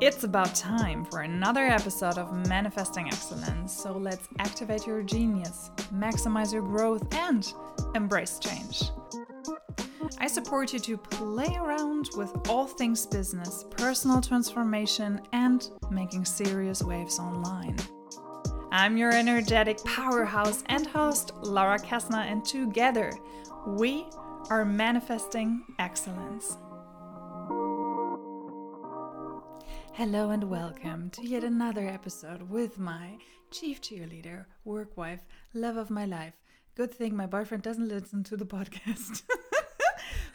It's about time for another episode of Manifesting Excellence, so let's activate your genius, maximize your growth, and embrace change. I support you to play around with all things business, personal transformation, and making serious waves online. I'm your energetic powerhouse and host, Laura Kessner, and together we are Manifesting Excellence. Hello and welcome to yet another episode with my chief cheerleader, work wife, love of my life. Good thing my boyfriend doesn't listen to the podcast.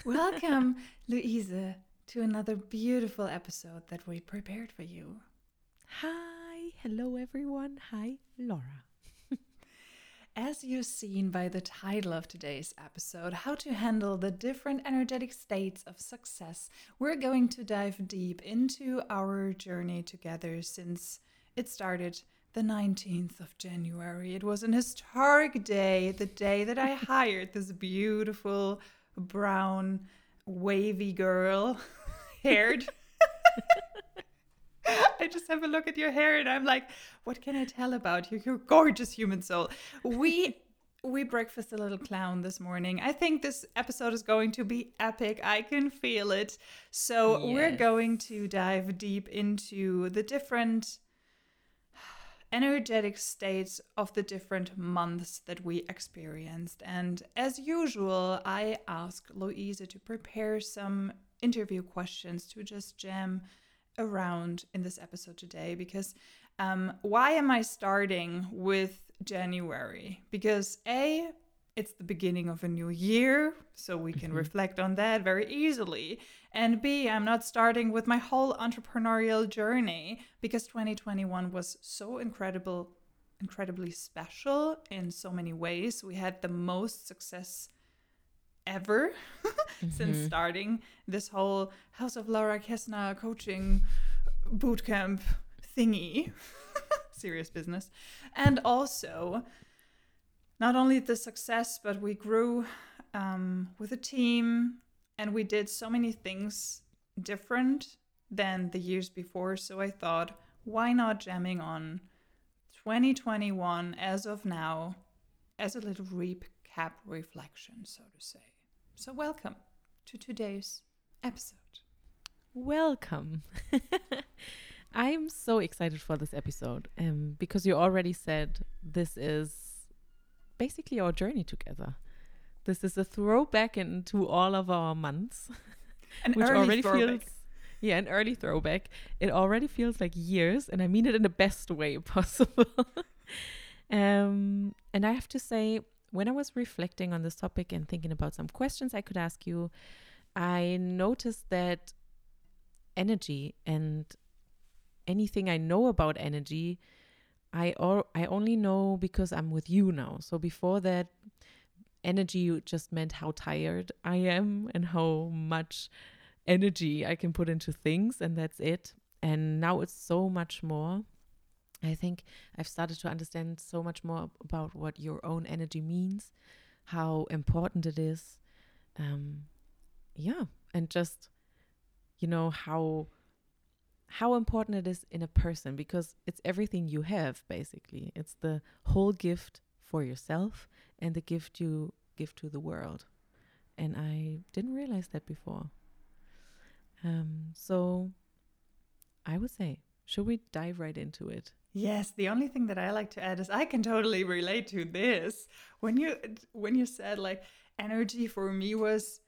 Welcome, Luise, to another beautiful episode that we prepared for you. Hi, hello everyone. Hi, Laura. As you've seen by the title of today's episode, How to Handle the Different Energetic States of Success, we're going to dive deep into our journey together since it started the 19th of January. It was an historic day, the day that I hired this beautiful brown wavy girl, haired. I just have a look at your hair and I'm like, what can I tell about you? You're gorgeous human soul. We breakfast a little clown this morning. I think this episode is going to be epic. I can feel it. So yes. We're going to dive deep into the different energetic states of the different months that we experienced. And as usual, I ask Luise to prepare some interview questions to just jam around in this episode today, because why am I starting with January? Because A, it's the beginning of a new year, so we can reflect on that very easily. And B, I'm not starting with my whole entrepreneurial journey because 2021 was so incredibly special in so many ways. We had the most success ever since starting this whole House of Laura Kessner coaching bootcamp thingy. Serious business. And also, not only the success, but we grew with a team and we did so many things different than the years before. So I thought, why not jamming on 2021 as of now as a little recap reflection, so to say. So welcome to today's episode. Welcome. I'm so excited for this episode because you already said this is basically our journey together. This is a throwback into all of our months. An early throwback. It already feels like years, and I mean it in the best way possible. And I have to say, when I was reflecting on this topic and thinking about some questions I could ask you, I noticed that energy and anything I know about energy, I only know because I'm with you now. So before that, energy just meant how tired I am and how much energy I can put into things, and that's it. And now it's so much more. I think I've started to understand so much more about what your own energy means, how important it is. And just, you know, how important it is in a person, because it's everything you have, basically. It's the whole gift for yourself and the gift you give to the world. And I didn't realize that before. So I would say, should we dive right into it? Yes, the only thing that I like to add is I can totally relate to this. When you said like energy for me was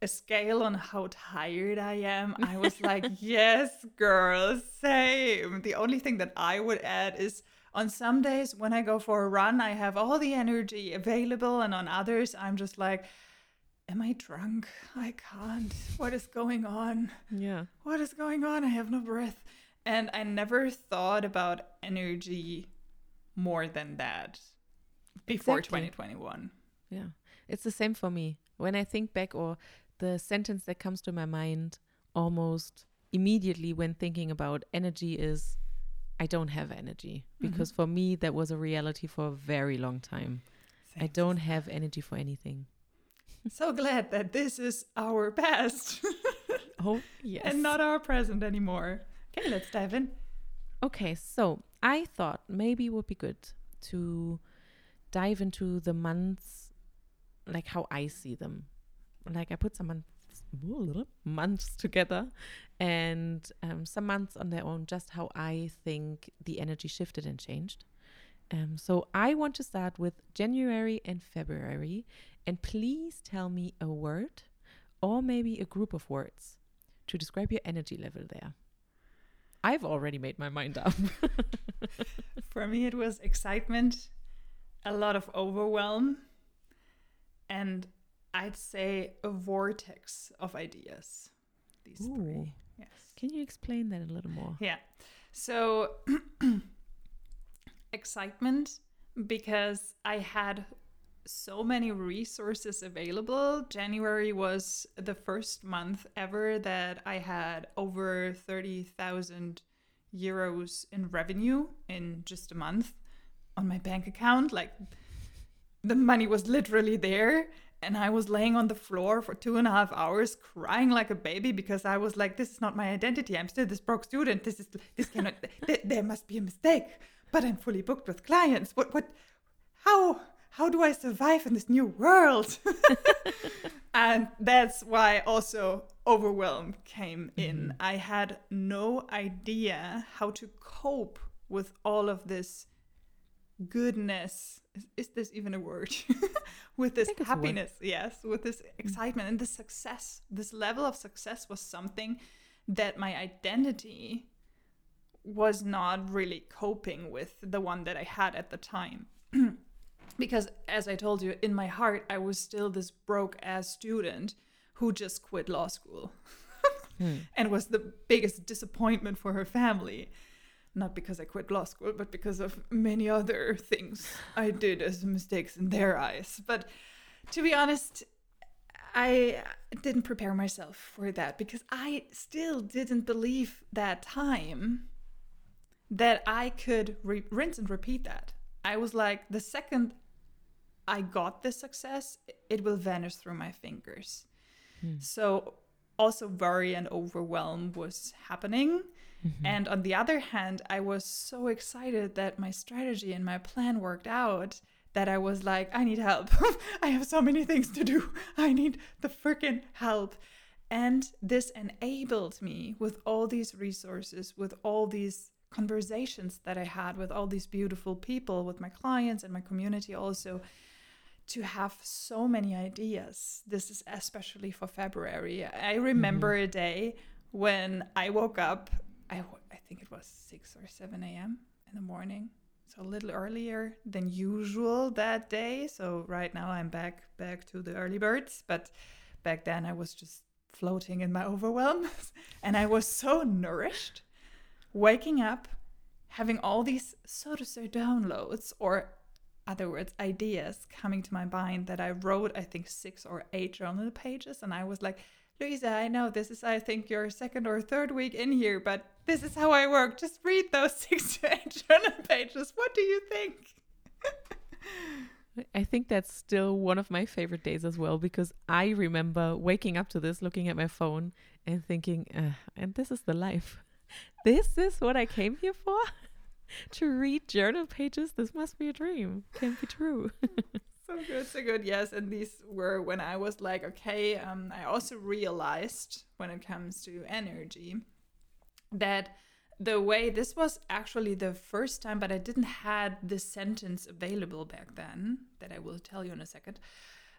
a scale on how tired I am, I was like, yes, girl, same. The only thing that I would add is on some days when I go for a run, I have all the energy available, and on others, I'm just like, am I drunk? I can't. What is going on? Yeah. What is going on? I have no breath. And I never thought about energy more than that before 2021. Yeah, it's the same for me. When I think back, or the sentence that comes to my mind almost immediately when thinking about energy is, I don't have energy. Because for me, that was a reality for a very long time. Same. I don't have energy for anything. So glad that this is our past. Oh, yes. And not our present anymore. Okay, let's dive in. Okay, so I thought maybe it would be good to dive into the months, like how I see them. Like I put some months together and some months on their own, just how I think the energy shifted and changed. So I want to start with January and February, and please tell me a word or maybe a group of words to describe your energy level there. I've already made my mind up. For me, it was excitement, a lot of overwhelm, and I'd say a vortex of ideas. These Ooh. Three. Yes. Can you explain that a little more? Yeah. So excitement, because I had so many resources available. January was the first month ever that I had over 30,000 euros in revenue in just a month on my bank account. Like the money was literally there. And I was laying on the floor for 2.5 hours crying like a baby, because I was like, this is not my identity. I'm still this broke student. This cannot, there must be a mistake, but I'm fully booked with clients. How do I survive in this new world? And that's why also overwhelm came in. Mm-hmm. I had no idea how to cope with all of this goodness. Is this even a word? With this happiness, yes, with this excitement and the success. This level of success was something that my identity was not really coping with, the one that I had at the time. Because as I told you, in my heart, I was still this broke-ass student who just quit law school and was the biggest disappointment for her family. Not because I quit law school, but because of many other things I did as mistakes in their eyes. But to be honest, I didn't prepare myself for that, because I still didn't believe that time that I could rinse and repeat that. I was like, the second I got this success, it will vanish through my fingers. So also worry and overwhelm was happening. Mm-hmm. And on the other hand, I was so excited that my strategy and my plan worked out that I was like, I need help. I have so many things to do. I need the freaking help. And this enabled me, with all these resources, with all these conversations that I had with all these beautiful people, with my clients and my community also, to have so many ideas. This is especially for February. I remember a day when I woke up, I think it was 6 or 7 a.m. in the morning, so a little earlier than usual that day. So right now I'm back to the early birds, but back then I was just floating in my overwhelm. And I was so nourished, waking up, having all these so-to-so downloads, or other words, ideas coming to my mind, that I wrote, I think 6 or 8 journal pages. And I was like, Luise, I know this is, I think, your 2nd or 3rd week in here, but this is how I work. Just read those 6 to 8 journal pages. What do you think? I think that's still one of my favorite days as well, because I remember waking up to this, looking at my phone and thinking, and this is the life. This is what I came here for? To read journal pages? This must be a dream. Can't be true. So good, yes. And these were when I was like, okay, I also realized, when it comes to energy, that the way, this was actually the first time, but I didn't had this sentence available back then that I will tell you in a second.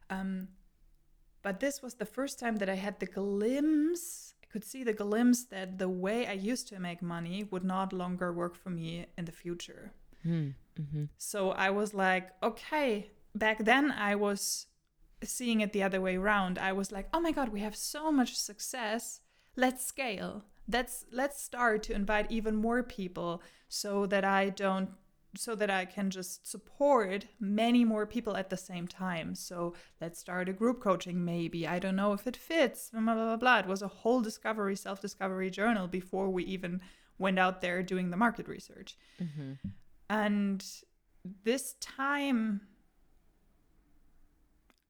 But this was the first time that I had the glimpse, could see the glimpse, that the way I used to make money would not longer work for me in the future. Mm-hmm. So I was like, okay, back then I was seeing it the other way around. I was like, oh my God, we have so much success. Let's scale. Let's start to invite even more people so that I can just support many more people at the same time. So let's start a group coaching, maybe. I don't know if it fits, blah, blah, blah, blah. It was a whole self-discovery journal before we even went out there doing the market research. Mm-hmm. And this time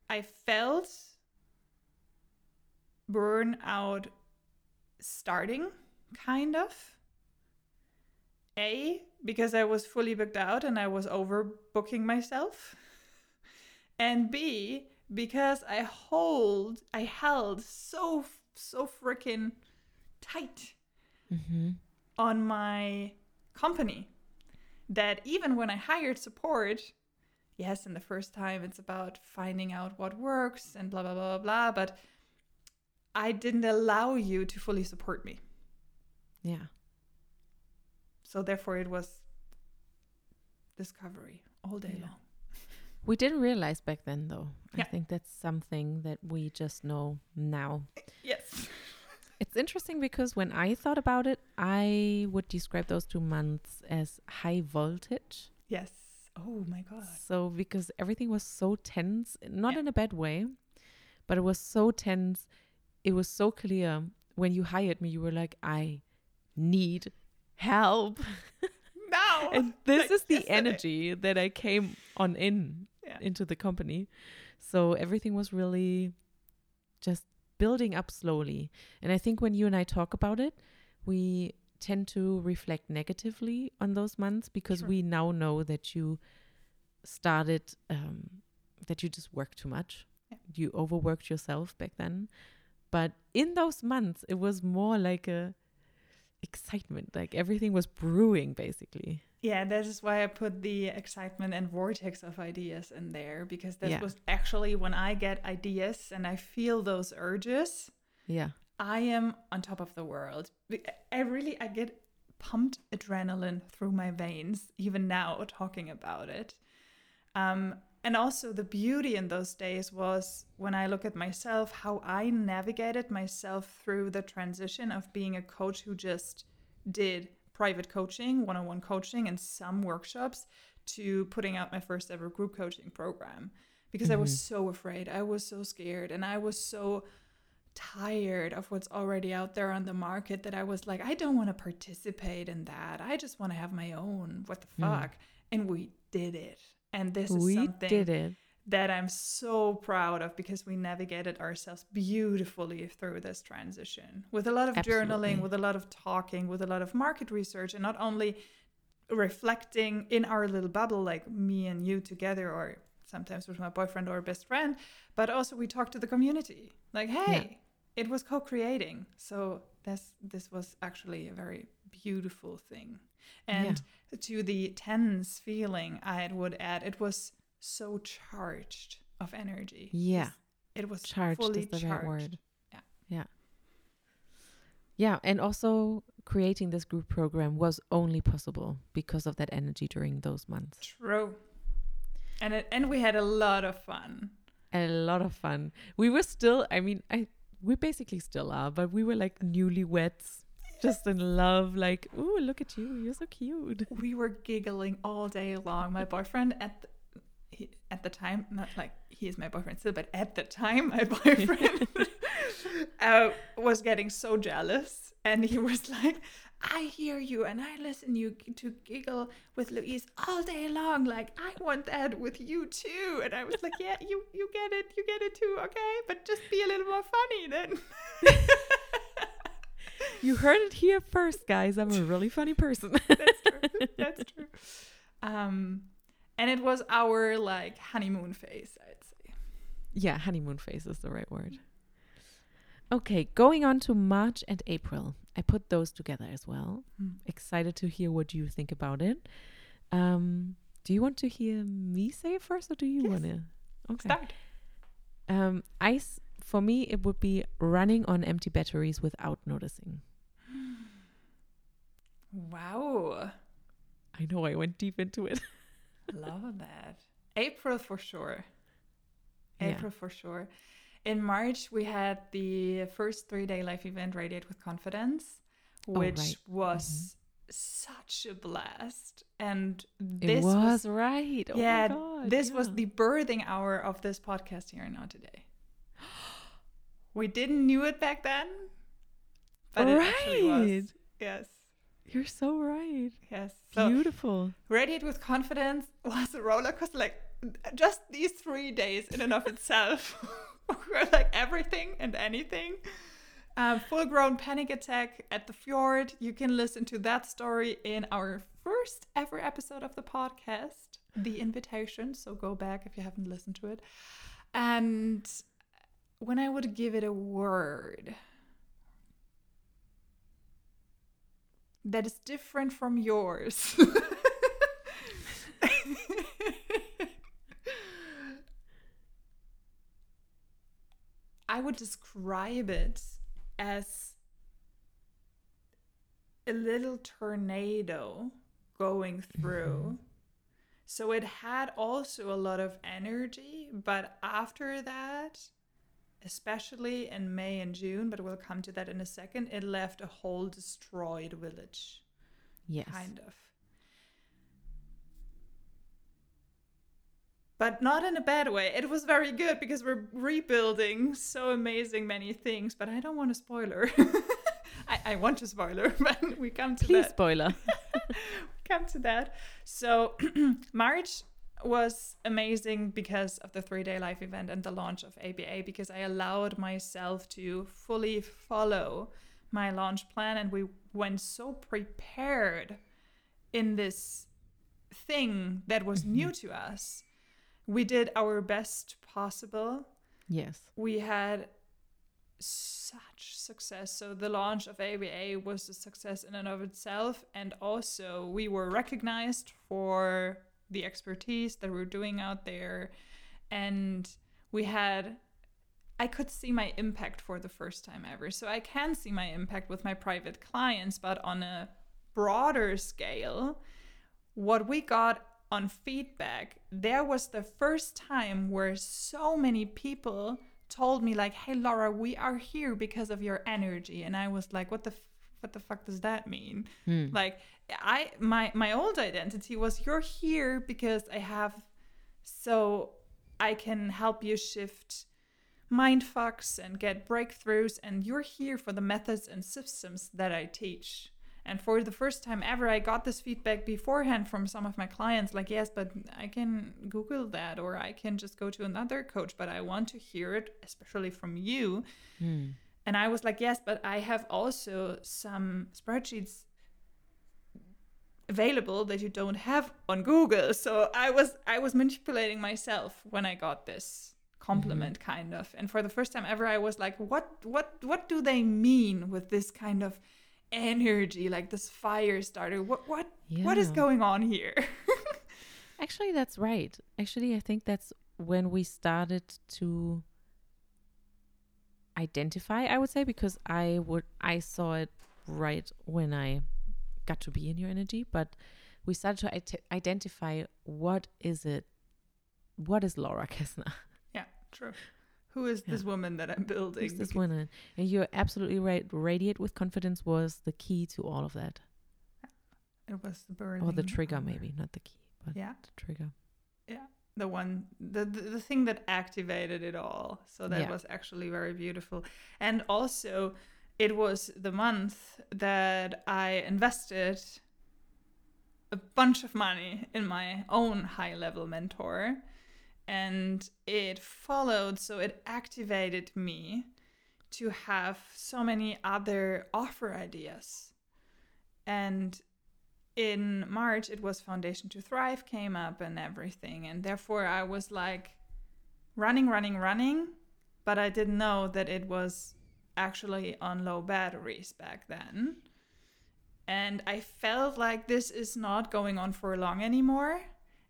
I felt burnout starting, kind of. A, because I was fully booked out and I was overbooking myself. And B, because I held so freaking tight mm-hmm. on my company that even when I hired support, yes, and the first time it's about finding out what works and blah, blah, blah, blah, but I didn't allow you to fully support me. Yeah. So therefore it was discovery all day long. We didn't realize back then, though. Yeah. I think that's something that we just know now. Yes. It's interesting because when I thought about it, I would describe those 2 months as high voltage. Yes. Oh, my God. So because everything was so tense, not in a bad way, but it was so tense. It was so clear. When you hired me, you were like, I need help. Now. And this like is the energy that I came on into the company. So everything was really just building up slowly. And I think when you and I talk about it, we tend to reflect negatively on those months because we now know that you started, that you just worked too much. Yeah. You overworked yourself back then. But in those months, it was more like a excitement, like everything was brewing basically. Yeah, that is why I put the excitement and vortex of ideas in there, because that was actually when I get ideas and I feel those urges. Yeah, I am on top of the world. I get pumped adrenaline through my veins even now talking about it. And also the beauty in those days was when I look at myself, how I navigated myself through the transition of being a coach who just did private coaching, one-on-one coaching and some workshops to putting out my first ever group coaching program, because mm-hmm. I was so afraid. I was so scared and I was so tired of what's already out there on the market that I was like, I don't want to participate in that. I just want to have my own. What the fuck? And we did it. And this is something that I'm so proud of because we navigated ourselves beautifully through this transition with a lot of journaling, with a lot of talking, with a lot of market research, and not only reflecting in our little bubble, like me and you together, or sometimes with my boyfriend or best friend, but also we talked to the community like, hey, it was co-creating. So this was actually a very beautiful thing. And to the tense feeling, I would add, it was so charged of energy. Yeah. It was charged, fully is the charged. Right word. Yeah. Yeah. Yeah. And also creating this group program was only possible because of that energy during those months. True. And we had a lot of fun. A lot of fun. We were still, we basically still are, but we were like newlyweds. Just in love, like, ooh, look at you, you're so cute. We were giggling all day long. My boyfriend at the time, not like he is my boyfriend still, but at the time, my boyfriend was getting so jealous. And he was like, I hear you and I listen you to giggle with Luise all day long. Like, I want that with you too. And I was like, yeah, you get it too, okay? But just be a little more funny then. You heard it here first, guys. I'm a really funny person. That's true. And it was our like honeymoon phase, I'd say. Yeah, honeymoon phase is the right word. Okay, going on to March and April. I put those together as well. Excited to hear what you think about it. Do you want to hear me say it first or do you want to? Okay. Start. For me, it would be running on empty batteries without noticing. Wow. I know, I went deep into it. Love that. April for sure. In March, we had the first 3-day live event, Radiate with Confidence, which was such a blast. And this was right. Oh yeah, my God. This was the birthing hour of this podcast here and now today. We didn't knew it back then, but it actually was. Yes. You're so right. Yes. Beautiful. So, Radiate with Confidence was a roller coaster. Like, just these 3 days in and of itself were like everything and anything. Full-grown panic attack at the fjord. You can listen to that story in our first ever episode of the podcast, The Invitation. So go back if you haven't listened to it. And when I would give it a word that is different from yours. I would describe it as a little tornado going through. Mm-hmm. So it had also a lot of energy, but after that, especially in May and June, but we'll come to that in a second, it left a whole destroyed village. Yes. Kind of. But not in a bad way. It was very good because we're rebuilding so amazing many things, but I don't want a spoiler. I want a spoiler, but we come to Please, that. Please, spoiler. Come to that. So March was amazing because of the 3-day live event and the launch of ABA, because I allowed myself to fully follow my launch plan, and we went so prepared in this thing that was new to us. We did our best possible. Yes. We had such success. So the launch of ABA was a success in and of itself, and also we were recognized for the expertise that we're doing out there. And I could see my impact for the first time ever. So I can see my impact with my private clients, but on a broader scale, what we got on feedback, there was the first time where so many people told me like, hey, Laura, we are here because of your energy. And I was like, what the fuck does that mean? Mm. Like my old identity was, you're here because so I can help you shift mind fucks and get breakthroughs. And you're here for the methods and systems that I teach. And for the first time ever, I got this feedback beforehand from some of my clients, like, yes, but I can Google that, or I can just go to another coach, but I want to hear it, especially from you. Mm. And I was like, yes, but I have also some spreadsheets available that you don't have on Google. So I was manipulating myself when I got this compliment, mm-hmm. kind of. And for the first time ever, I was like, what do they mean with this kind of energy, like this fire starter? What is going on here? Actually, that's right. Actually, I think that's when we started to identify, I would say, because I saw it right when I got to be in your energy, but we started to identify what is Laura Kessner? Yeah, true. Who is this woman that I'm building? Who's this woman? And you're absolutely right. Radiate with Confidence was the key to all of that. It was the burning. Or the trigger, maybe. Not the key, but the trigger. Yeah, the one, the thing that activated it all. So that was actually very beautiful. And also, it was the month that I invested a bunch of money in my own high-level mentor. And it followed, so it activated me to have so many other offer ideas. And in March, it was Foundation to Thrive came up and everything. And therefore, I was like running. But I didn't know that it was actually on low batteries back then. And I felt like this is not going on for long anymore.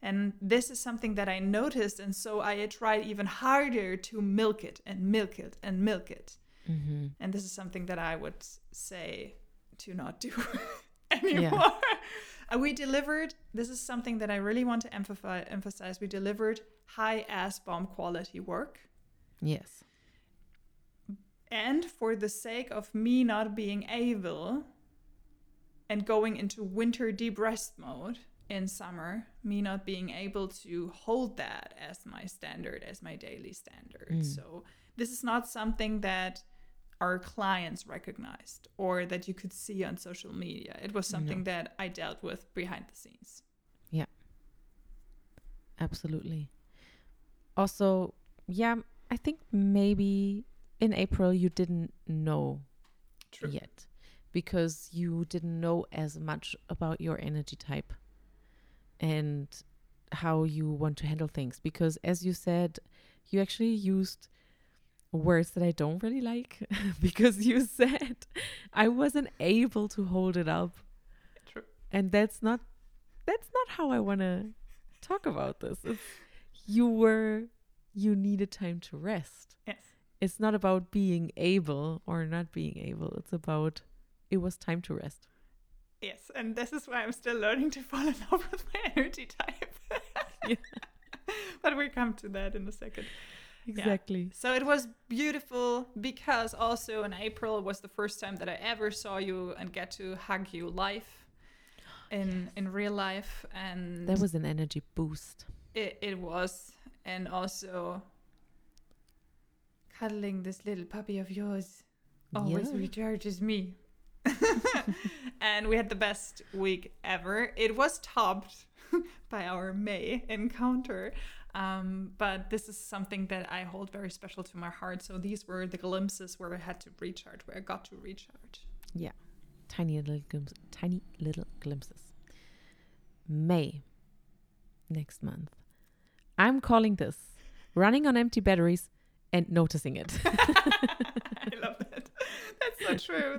And this is something that I noticed, and so I tried even harder to milk it. Mm-hmm. And this is something that I would say to not do anymore. Yeah. We delivered, this is something that I really want to emphasize, we delivered high-ass bomb quality work. Yes. And for the sake of me not being able and going into winter deep rest mode, in summer, me not being able to hold that as my standard, as my daily standard. Mm. So this is not something that our clients recognized or that you could see on social media. It was something that I dealt with behind the scenes. Yeah, absolutely. Also, I think maybe in April you didn't know True. Yet, because you didn't know as much about your energy type and how you want to handle things. Because as you said, you actually used words that I don't really like because you said I wasn't able to hold it up. True. And that's not how I want to talk about this. You needed time to rest. Yes. It's not about being able or not being able. It's about it was time to rest. Yes, and this is why I'm still learning to fall in love with my energy type. Yeah. But we'll come to that in a second. Exactly. Yeah. So it was beautiful because also in April was the first time that I ever saw you and get to hug you live in real life. And that was an energy boost. It was. And also cuddling this little puppy of yours always recharges me. And we had the best week ever. It was topped by our May encounter. But this is something that I hold very special to my heart. So these were the glimpses where I had to recharge, where I got to recharge. Yeah. Tiny little glimpses. May, next month. I'm calling this running on empty batteries and noticing it. I love that.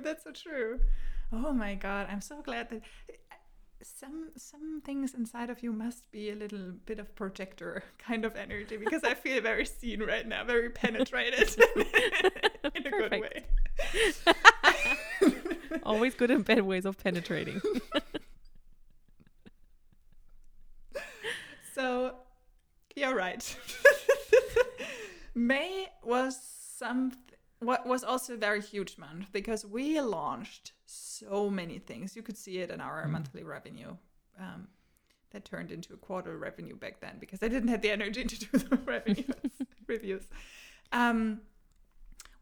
That's so true. Oh my God. I'm so glad that some things inside of you must be a little bit of projector kind of energy, because I feel very seen right now, very penetrated in a good way. Always good and bad ways of penetrating. So, you're right. May was what was also a very huge month because we launched so many things. You could see it in our monthly revenue that turned into a quarter revenue back then because I didn't have the energy to do the reviews.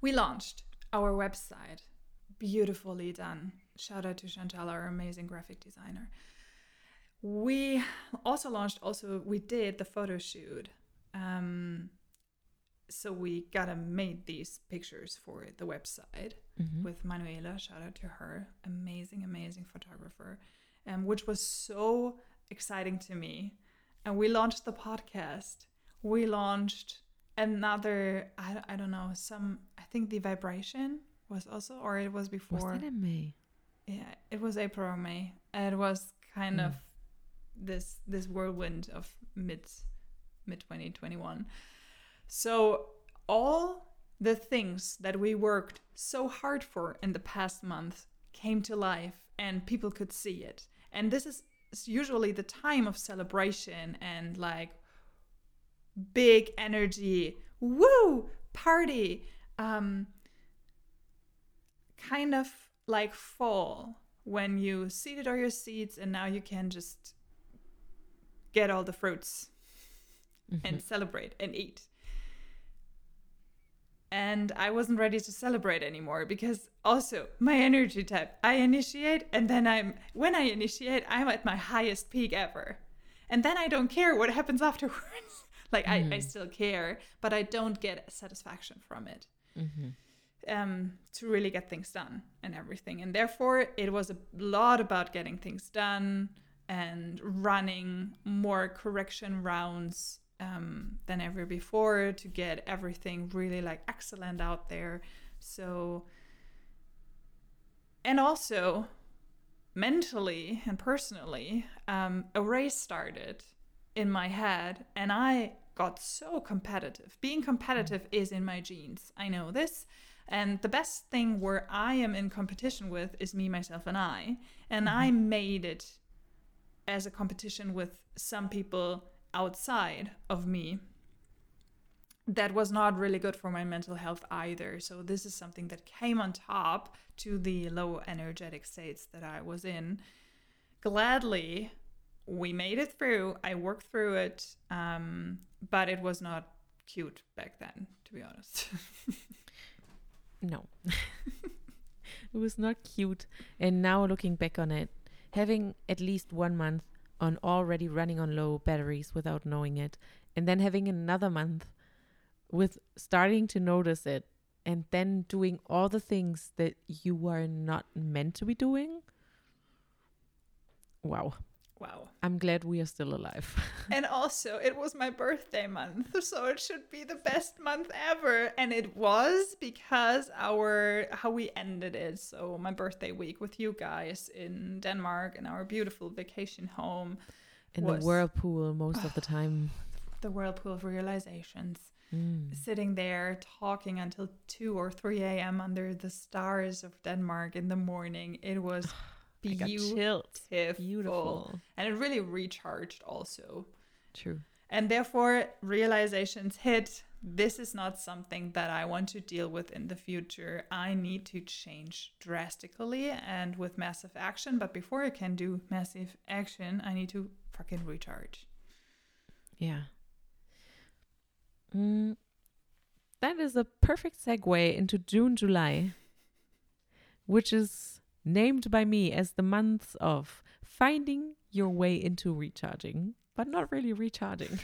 We launched our website. Beautifully done. Shout out to Chantal, our amazing graphic designer. We also did the photo shoot. So we made these pictures for the website with Manuela, shout out to her, amazing photographer, which was so exciting to me. And we launched the podcast. We launched another, I don't know, I think the vibration was also, or it was before. Was that in May? Yeah, it was April or May. It was kind of this whirlwind of mid 2021. So all the things that we worked so hard for in the past month came to life and people could see it. And this is usually the time of celebration and like big energy, woo, party, kind of like fall when you seeded all your seeds and now you can just get all the fruits and celebrate and eat. And I wasn't ready to celebrate anymore because also my energy type, I initiate and then when I initiate, I'm at my highest peak ever. And then I don't care what happens afterwards. Like I still care, but I don't get satisfaction from it to really get things done and everything. And therefore it was a lot about getting things done and running more correction rounds than ever before to get everything really like excellent out there. So, and also mentally and personally, a race started in my head and I got so competitive. Being competitive is in my genes. I know this. And the best thing where I am in competition with is me, myself, and I. And I made it as a competition with some people outside of me. That was not really good for my mental health either. So this is something that came on top to the low energetic states that I was in. Gladly, we made it through. I worked through it, but it was not cute back then, to be honest. No. It was not cute. And now looking back on it, having at least 1 month on already running on low batteries without knowing it, and then having another month with starting to notice it and then doing all the things that you are not meant to be doing. Wow. I'm glad we are still alive. And also, it was my birthday month, so it should be the best month ever. And it was, because how we ended it. So my birthday week with you guys in Denmark and our beautiful vacation home. In the whirlpool most of the time. The whirlpool of realizations. Sitting there talking until 2 or 3 a.m. under the stars of Denmark in the morning. It was beautiful. And it really recharged also. True. And therefore, realizations hit. This is not something that I want to deal with in the future. I need to change drastically and with massive action. But before I can do massive action, I need to fucking recharge. Yeah. That is a perfect segue into June, July, which is named by me as the month of finding your way into recharging, but not really recharging.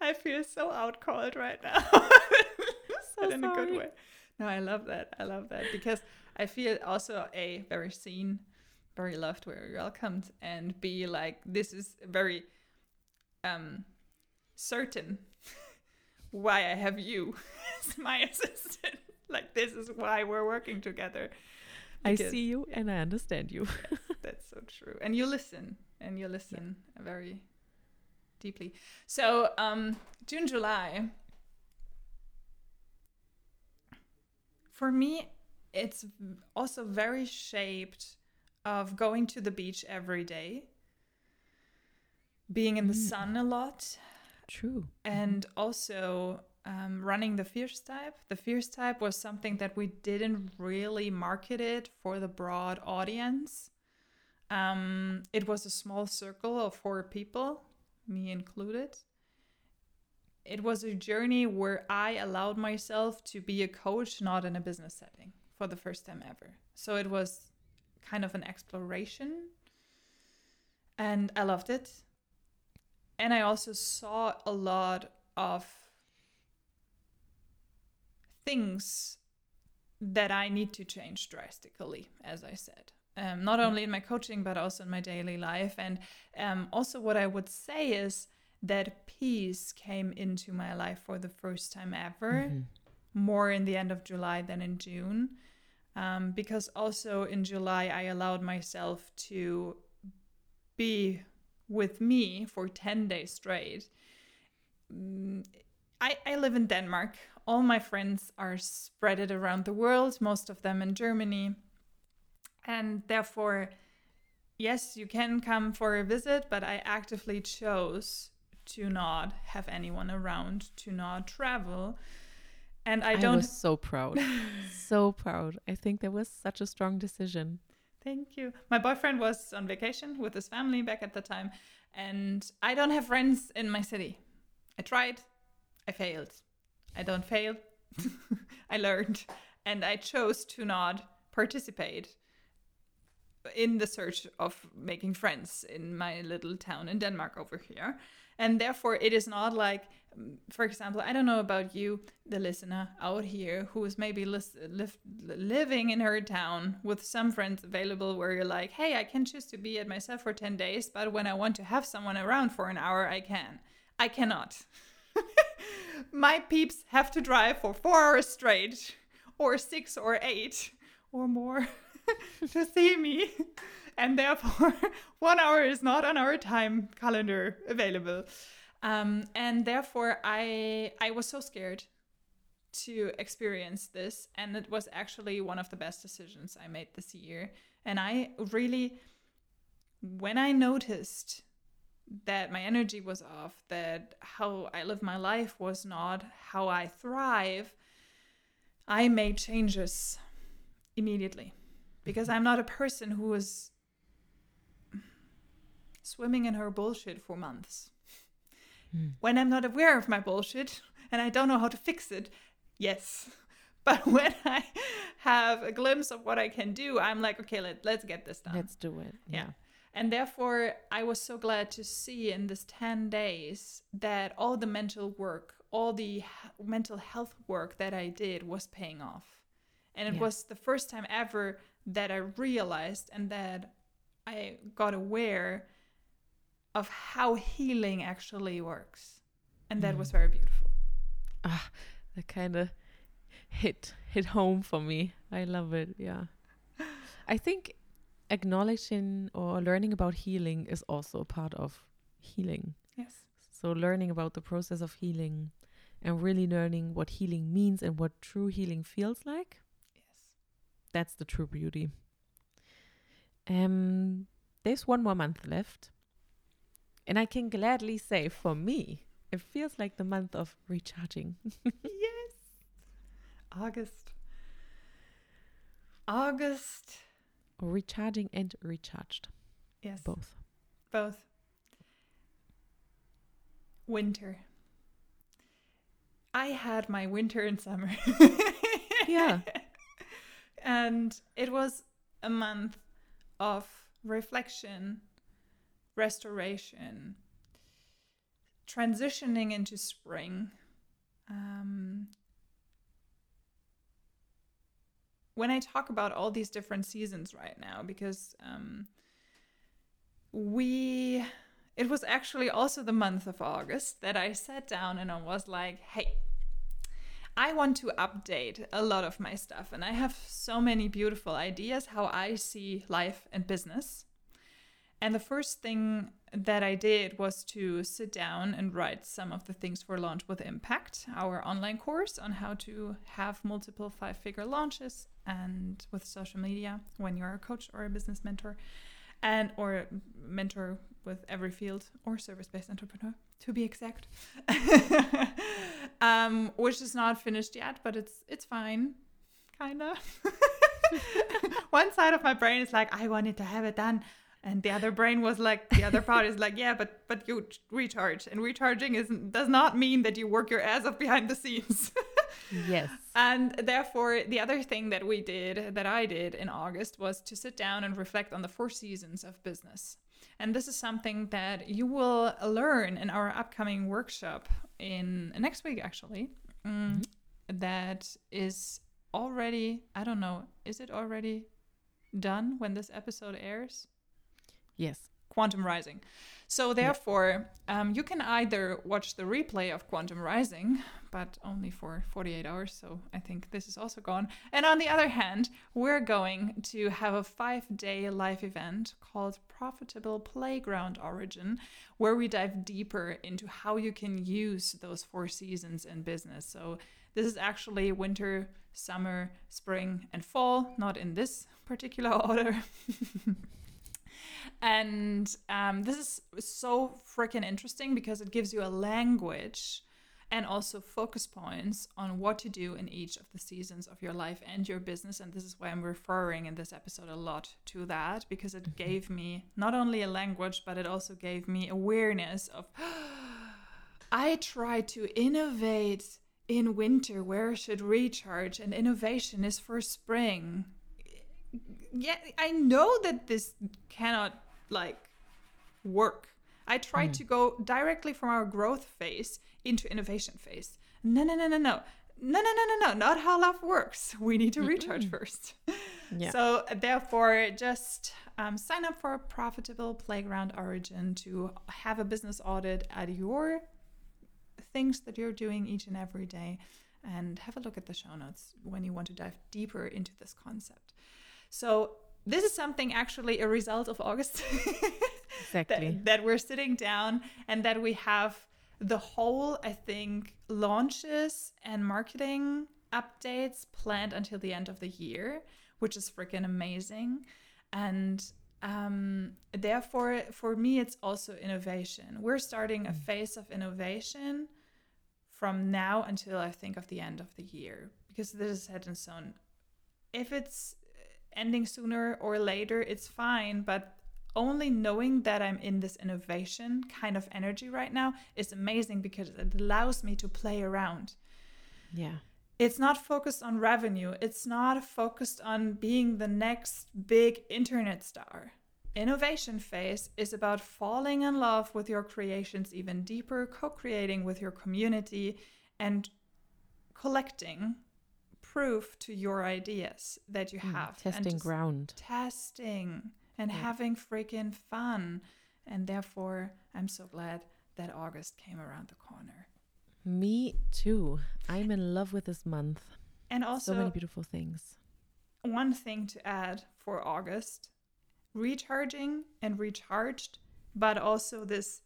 I feel so outcalled right now. But in a good way. No, I love that because I feel also A, very seen, very loved, very welcomed, and B, like this is very certain why I have you as my assistant. Like, this is why we're working together. I see you and I understand you. Yes, that's so true. And you listen. Yeah. Very deeply. So, June, July. For me, it's also very shaped of going to the beach every day. Being in the sun a lot. True. And also running the fierce type. The fierce type was something that we didn't really market it for the broad audience. It was a small circle of 4 people, me included. It was a journey where I allowed myself to be a coach, not in a business setting, for the first time ever. So it was kind of an exploration. And I loved it. And I also saw a lot of things that I need to change drastically, as I said, not only in my coaching, but also in my daily life. And also what I would say is that peace came into my life for the first time ever, more in the end of July than in June, because also in July, I allowed myself to be with me for 10 days straight. I live in Denmark. All my friends are spread around the world, most of them in Germany. And therefore, yes, you can come for a visit, but I actively chose to not have anyone around, to not travel. And I was so proud. So proud. I think that was such a strong decision. Thank you. My boyfriend was on vacation with his family back at the time, and I don't have friends in my city. I tried. I failed. I don't fail. I learned. And I chose to not participate in the search of making friends in my little town in Denmark over here. And therefore, it is not like, for example, I don't know about you, the listener out here, who is maybe living in her town with some friends available, where you're like, hey, I can choose to be at myself for 10 days, but when I want to have someone around for an hour, I can. I cannot. My peeps have to drive for 4 hours straight, or 6 or 8 or more, to see me. And therefore, 1 hour is not on our time calendar available. And therefore, I was so scared to experience this. And it was actually one of the best decisions I made this year. And I really, when I noticed that my energy was off, that how I live my life was not how I thrive, I made changes immediately. Because I'm not a person who is swimming in her bullshit for months. When I'm not aware of my bullshit and I don't know how to fix it, yes. But when I have a glimpse of what I can do, I'm like, okay, let's get this done. Let's do it. Yeah. And therefore, I was so glad to see in this 10 days that all the mental work, all the mental health work that I did was paying off. And it was the first time ever that I realized and that I got aware of how healing actually works. And that was very beautiful. Ah, that kind of hit home for me. I love it. Yeah. I think acknowledging or learning about healing is also part of healing. Yes. So learning about the process of healing and really learning what healing means and what true healing feels like. Yes. That's the true beauty. There's one more month left. And I can gladly say for me, it feels like the month of recharging. Yes. August. Recharging and recharged. Yes. Both. Winter. I had my winter and summer. Yeah. And it was a month of reflection, restoration, transitioning into spring. When I talk about all these different seasons right now, because it was actually also the month of August that I sat down and I was like, hey, I want to update a lot of my stuff. And I have so many beautiful ideas how I see life and business. And the first thing that I did was to sit down and write some of the things for Launch With Impact, our online course on how to have multiple five-figure launches and with social media when you're a coach or a business mentor and or mentor with every field or service-based entrepreneur, to be exact, which is not finished yet, but it's fine, kind of. One side of my brain is like, I wanted to have it done. And the other brain was like, the other part is like, yeah, but you recharge. And recharging does not mean that you work your ass off behind the scenes. Yes. And therefore, the other thing that I did in August was to sit down and reflect on the 4 seasons of business. And this is something that you will learn in our upcoming workshop in next week, actually. That is already, I don't know, is it already done when this episode airs? Yes. Quantum Rising. So therefore, you can either watch the replay of Quantum Rising, but only for 48 hours. So I think this is also gone. And on the other hand, we're going to have a 5-day live event called Profitable Playground Origin, where we dive deeper into how you can use those 4 seasons in business. So this is actually winter, summer, spring, and fall, not in this particular order. And this is so freaking interesting because it gives you a language and also focus points on what to do in each of the seasons of your life and your business. And this is why I'm referring in this episode a lot to that, because it gave me not only a language, but it also gave me awareness of I try to innovate in winter where I should recharge, and innovation is for spring. Yeah, I know that this cannot work. I tried to go directly from our growth phase into innovation phase. No, not how love works. We need to recharge first. Yeah. So therefore, just sign up for a Profitable Playground Origin to have a business audit at your things that you're doing each and every day, and have a look at the show notes when you want to dive deeper into this concept. So this is something actually a result of August. Exactly. that we're sitting down and that we have the whole, I think, launches and marketing updates planned until the end of the year, which is freaking amazing. And therefore, for me, it's also innovation. We're starting a phase of innovation from now until I think of the end of the year, because this is set in stone. If it's ending sooner or later, it's fine, but only knowing that I'm in this innovation kind of energy right now is amazing, because it allows me to play around. Yeah. It's not focused on revenue. It's not focused on being the next big internet star. Innovation phase is about falling in love with your creations even deeper, co-creating with your community, and collecting proof to your ideas that you have. Testing ground. Testing and having freaking fun. And therefore, I'm so glad that August came around the corner. Me too. I'm in love with this month. And also, so many beautiful things. One thing to add for August: recharging and recharged, but also this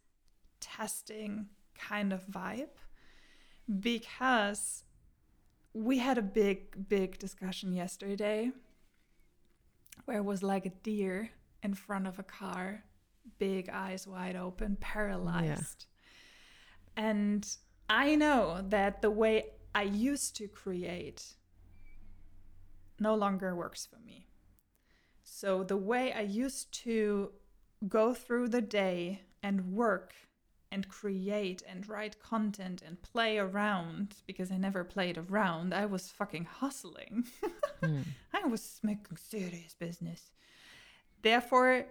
testing kind of vibe, because we had a big discussion yesterday where it was like a deer in front of a car, big eyes wide open, paralyzed. Yeah. And I know that the way I used to create no longer works for me. So the way I used to go through the day and work and create and write content and play around, because I never played around, I was fucking hustling. I was making serious business. Therefore,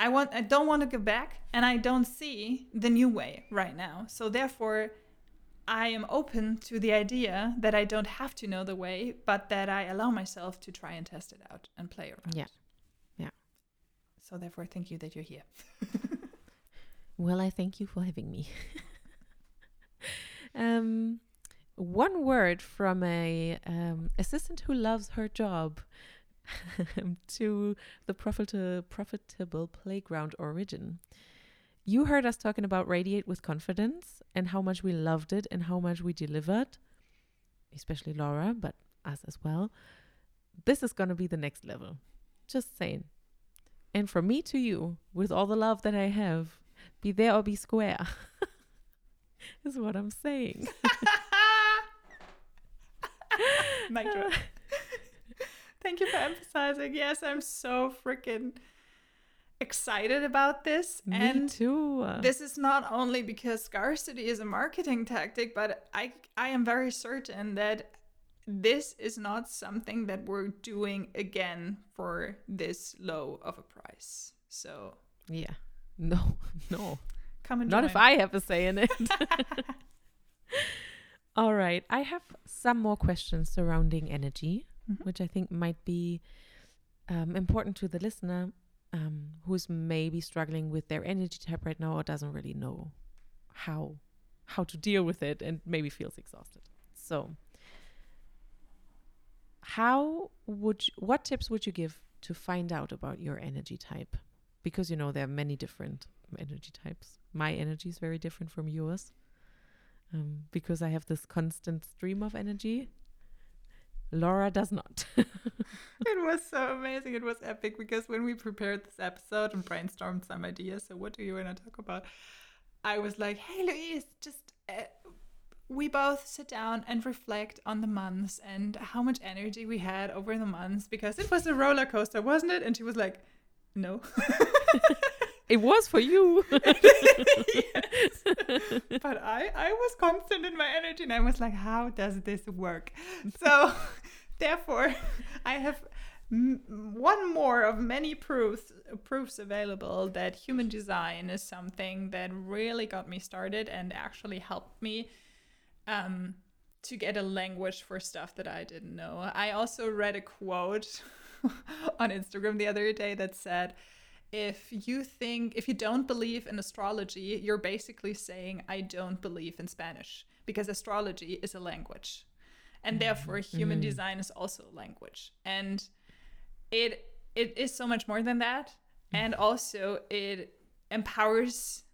I don't want to go back, and I don't see the new way right now. So therefore, I am open to the idea that I don't have to know the way, but that I allow myself to try and test it out and play around. Yeah. Yeah. So therefore, thank you that you're here. Well, I thank you for having me. One word from a assistant who loves her job to the Profitable Playground Origin. You heard us talking about Radiate with Confidence and how much we loved it and how much we delivered, especially Laura, but us as well. This is going to be the next level. Just saying. And from me to you, with all the love that I have, be there or be square is what I'm saying. Mic drop. Thank you for emphasizing. Yes, I'm so freaking excited about this. Me too. This is not only because scarcity is a marketing tactic, but I am very certain that this is not something that we're doing again for this low of a price. So yeah, no, come and join. Not if I have a say in it. All right, I have some more questions surrounding energy, which I think might be important to the listener. Who's maybe struggling with their energy type right now or doesn't really know how to deal with it and maybe feels exhausted. So what tips would you give to find out about your energy type? Because, you know, there are many different energy types. My energy is very different from yours because I have this constant stream of energy. Laura does not. It was so amazing. It was epic because when we prepared this episode and brainstormed some ideas, so what do you want to talk about? I was like, hey, Luise, just we both sit down and reflect on the months and how much energy we had over the months because it was a roller coaster, wasn't it? And she was like, no. It was for you. Yes. But I was constant in my energy and I was like, how does this work? So therefore, I have one more of many proofs available that human design is something that really got me started and actually helped me to get a language for stuff that I didn't know. I also read a quote on Instagram the other day that said, if you don't believe in astrology, you're basically saying, I don't believe in Spanish, because astrology is a language. And therefore, human design is also a language. And it is so much more than that. And also, it empowers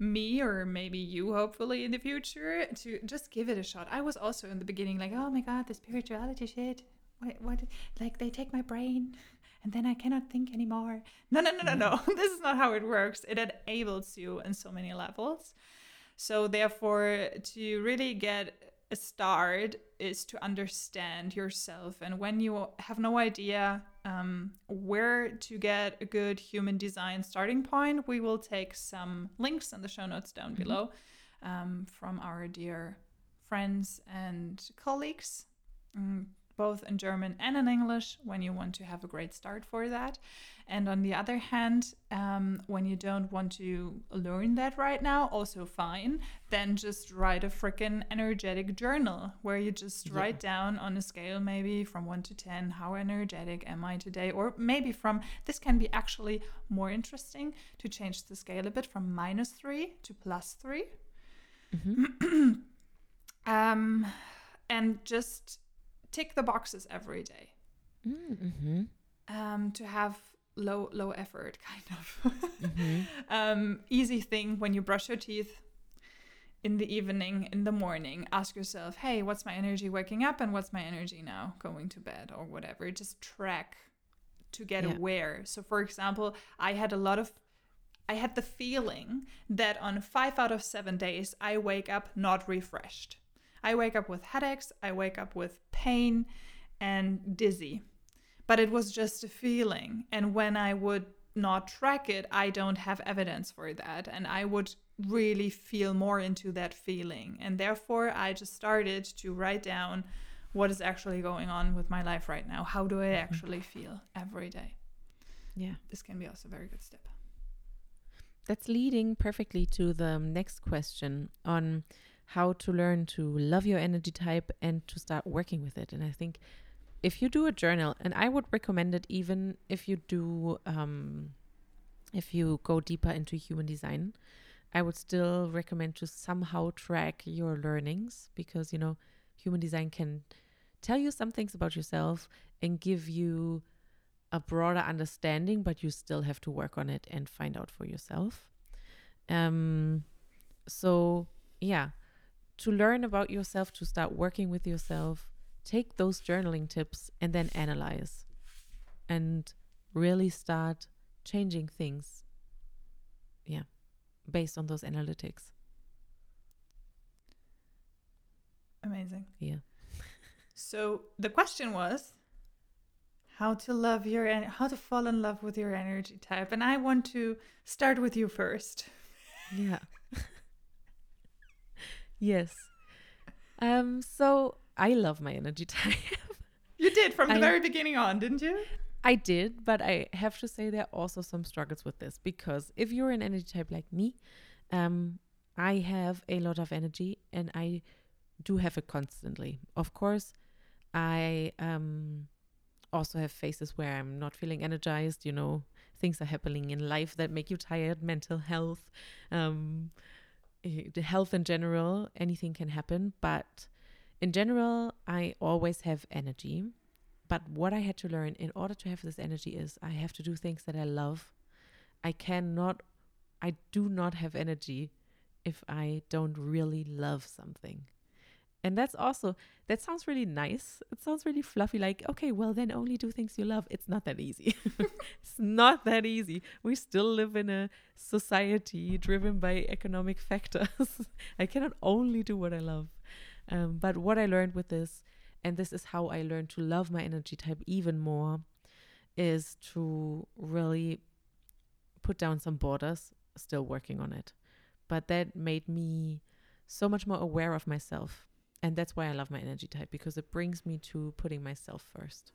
me, or maybe you, hopefully, in the future, to just give it a shot. I was also in the beginning like, oh my God, the spirituality shit. What? Like, they take my brain. And then I cannot think anymore. No. This is not how it works. It enables you in so many levels. So therefore, to really get a start is to understand yourself. And when you have no idea where to get a good human design starting point, we will take some links in the show notes down below from our dear friends and colleagues. both in German and in English when you want to have a great start for that. And on the other hand, when you don't want to learn that right now, also fine, then just write a freaking energetic journal where you just write down on a scale maybe from 1 to 10, how energetic am I today? Or maybe from, this can be actually more interesting to change the scale a bit from -3 to +3. Mm-hmm. And just tick the boxes every day. Mm-hmm. To have low effort, kind of. Mm-hmm. Easy thing when you brush your teeth in the evening, in the morning, ask yourself, hey, what's my energy waking up and what's my energy now going to bed or whatever. Just track to get aware. So for example, I had the feeling that on 5 out of 7 days, I wake up not refreshed. I wake up with headaches, I wake up with pain and dizzy. But it was just a feeling. And when I would not track it, I don't have evidence for that. And I would really feel more into that feeling. And therefore, I just started to write down what is actually going on with my life right now. How do I actually feel every day? Yeah. This can be also a very good step. That's leading perfectly to the next question on how to learn to love your energy type and to start working with it. And I think if you do a journal, and I would recommend it even if you do, if you go deeper into human design, I would still recommend to somehow track your learnings, because, you know, human design can tell you some things about yourself and give you a broader understanding, but you still have to work on it and find out for yourself. So yeah, to learn about yourself, to start working with yourself, take those journaling tips and then analyze and really start changing things. Yeah, based on those analytics. Amazing. Yeah. So the question was how to fall in love with your energy type. And I want to start with you first. Yeah. Yes. So I love my energy type. You did from the very beginning on, didn't you? I did, but I have to say there are also some struggles with this, because if you're an energy type like me, I have a lot of energy and I do have it constantly. Of course, I also have phases where I'm not feeling energized. You know, things are happening in life that make you tired, mental health, the health in general, anything can happen. But in general, I always have energy. But what I had to learn in order to have this energy is I have to do things that I love. I do not have energy if I don't really love something. And that sounds really nice. It sounds really fluffy, like, okay, well then only do things you love. It's not that easy. It's not that easy. We still live in a society driven by economic factors. I cannot only do what I love. But what I learned with this, and this is how I learned to love my energy type even more, is to really put down some borders, still working on it. But that made me so much more aware of myself. And that's why I love my energy type, because it brings me to putting myself first.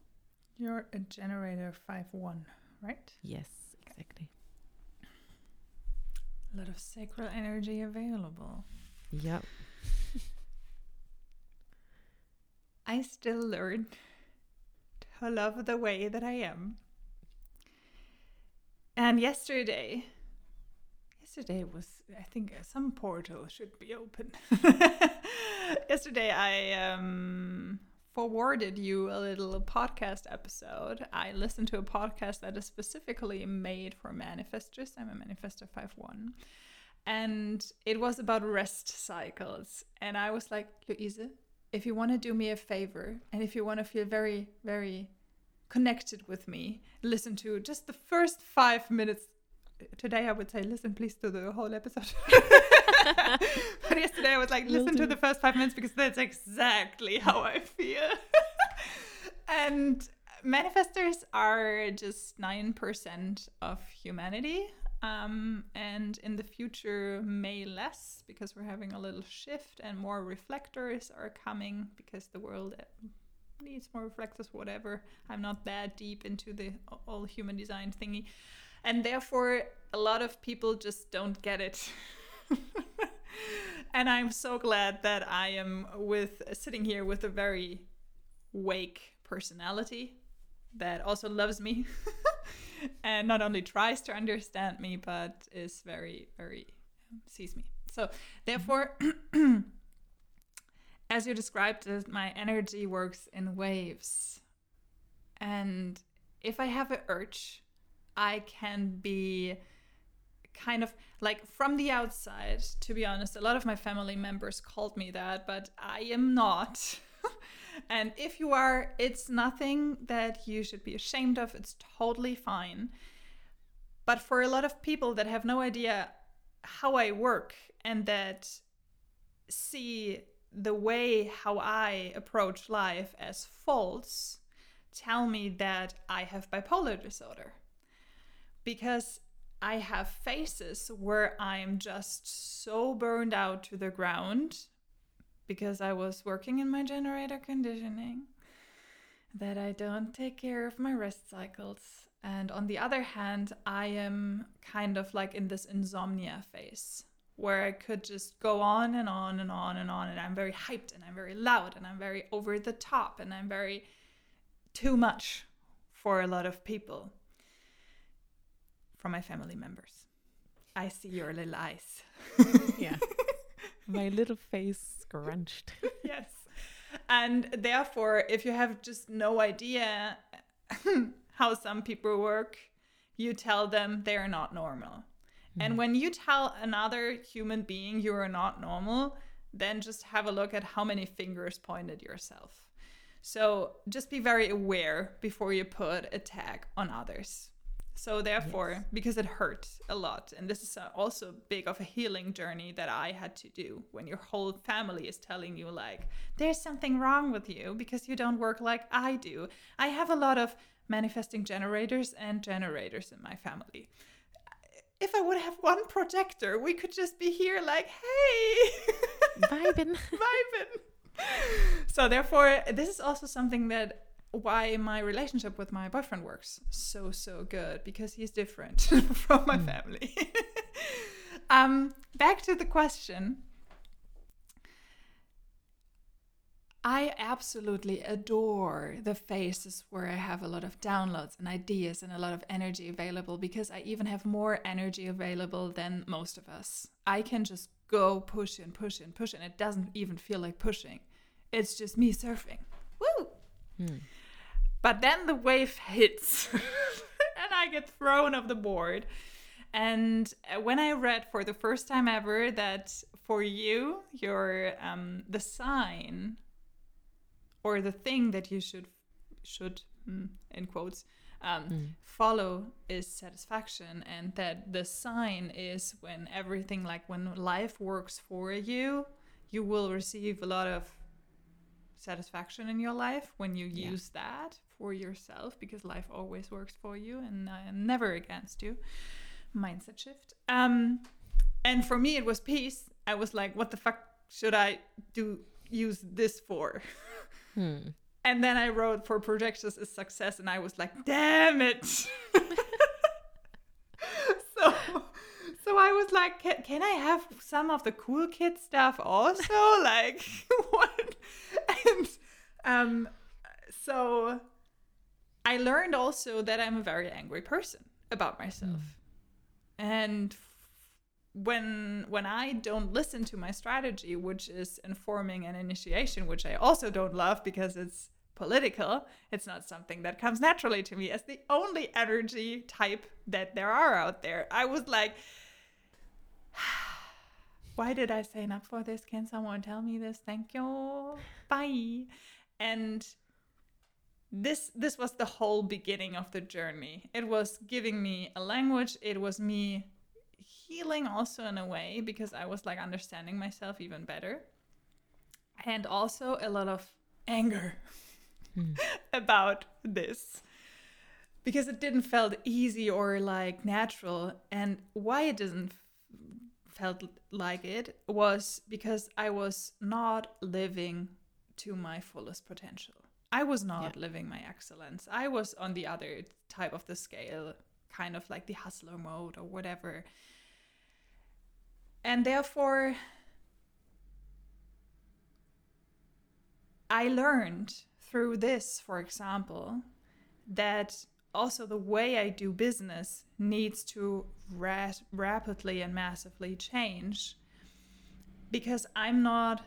You're a generator 5/1, right? Yes, exactly. A lot of sacral energy available. Yep. I still learn to love the way that I am. And yesterday was, I think, some portal should be open. Yesterday I forwarded you a little podcast episode. I listened to a podcast that is specifically made for manifestors. I'm a manifestor 5/1. And it was about rest cycles. And I was like, Luise, if you want to do me a favor and if you want to feel very, very connected with me, listen to just the first 5 minutes. Today I would say, listen, please, to the whole episode. But yesterday I was like, listen to the first 5 minutes, because that's exactly how I feel. And manifestors are just 9% of humanity. And in the future, may less, because we're having a little shift and more reflectors are coming, because the world needs more reflectors, whatever. I'm not that deep into the all human design thingy. And therefore, a lot of people just don't get it. And I'm so glad that I am sitting here with a very wake personality that also loves me and not only tries to understand me, but is very, very, sees me. So therefore, as you described it, my energy works in waves. And if I have an urge, I can be kind of like from the outside, to be honest, a lot of my family members called me that, but I am not. And if you are, it's nothing that you should be ashamed of. It's totally fine. But for a lot of people that have no idea how I work and that see the way how I approach life as false, tell me that I have bipolar disorder. Because I have phases where I'm just so burned out to the ground because I was working in my generator conditioning that I don't take care of my rest cycles. And on the other hand, I am kind of like in this insomnia phase where I could just go on and on and on and on. And I'm very hyped and I'm very loud and I'm very over the top and I'm very too much for a lot of people. From my family members. I see your little eyes. Yeah. My little face scrunched. Yes. And therefore, if you have just no idea how some people work, you tell them they're not normal. Mm. And when you tell another human being you are not normal, then just have a look at how many fingers point at yourself. So just be very aware before you put a tag on others. So therefore, yes. Because it hurt a lot, and this is also big of a healing journey that I had to do when your whole family is telling you like, there's something wrong with you because you don't work like I do. I have a lot of manifesting generators and generators in my family. If I would have one projector, we could just be here like, hey, vibin'. Vibin'. So therefore, this is also something that why my relationship with my boyfriend works so good, because he's different from my family. Back to the question. I absolutely adore the phases where I have a lot of downloads and ideas and a lot of energy available, because I even have more energy available than most of us. I can just go push and push and push, and it doesn't even feel like pushing. It's just me surfing. Woo! Mm. But then the wave hits and I get thrown off the board. And when I read for the first time ever that for you, your the sign or the thing that you should in quotes, follow is satisfaction, and that the sign is when everything, like when life works for you, you will receive a lot of satisfaction in your life when you use that for yourself, because life always works for you and never against you. Mindset shift. And for me, it was peace. I was like, what the fuck should I use this for? And then I wrote for projections is success, and I was like, damn it. So I was like, can I have some of the cool kid stuff also? Like, what? And so I learned also that I'm a very angry person about myself. And when I don't listen to my strategy, which is informing and initiation, which I also don't love because it's political, it's not something that comes naturally to me as the only energy type that there are out there. I was like, why did I sign up for this? Can someone tell me this? Thank you. Bye. And this was the whole beginning of the journey. It was giving me a language. It was me healing also in a way, because I was like understanding myself even better. And also a lot of anger about this, because it didn't felt easy or like natural. And why it didn't felt like it was because I was not living to my fullest potential. I was not living my excellence. I was on the other type of the scale, kind of like the hustler mode or whatever. And therefore, I learned through this, for example, that also the way I do business needs to rapidly and massively change, because I'm not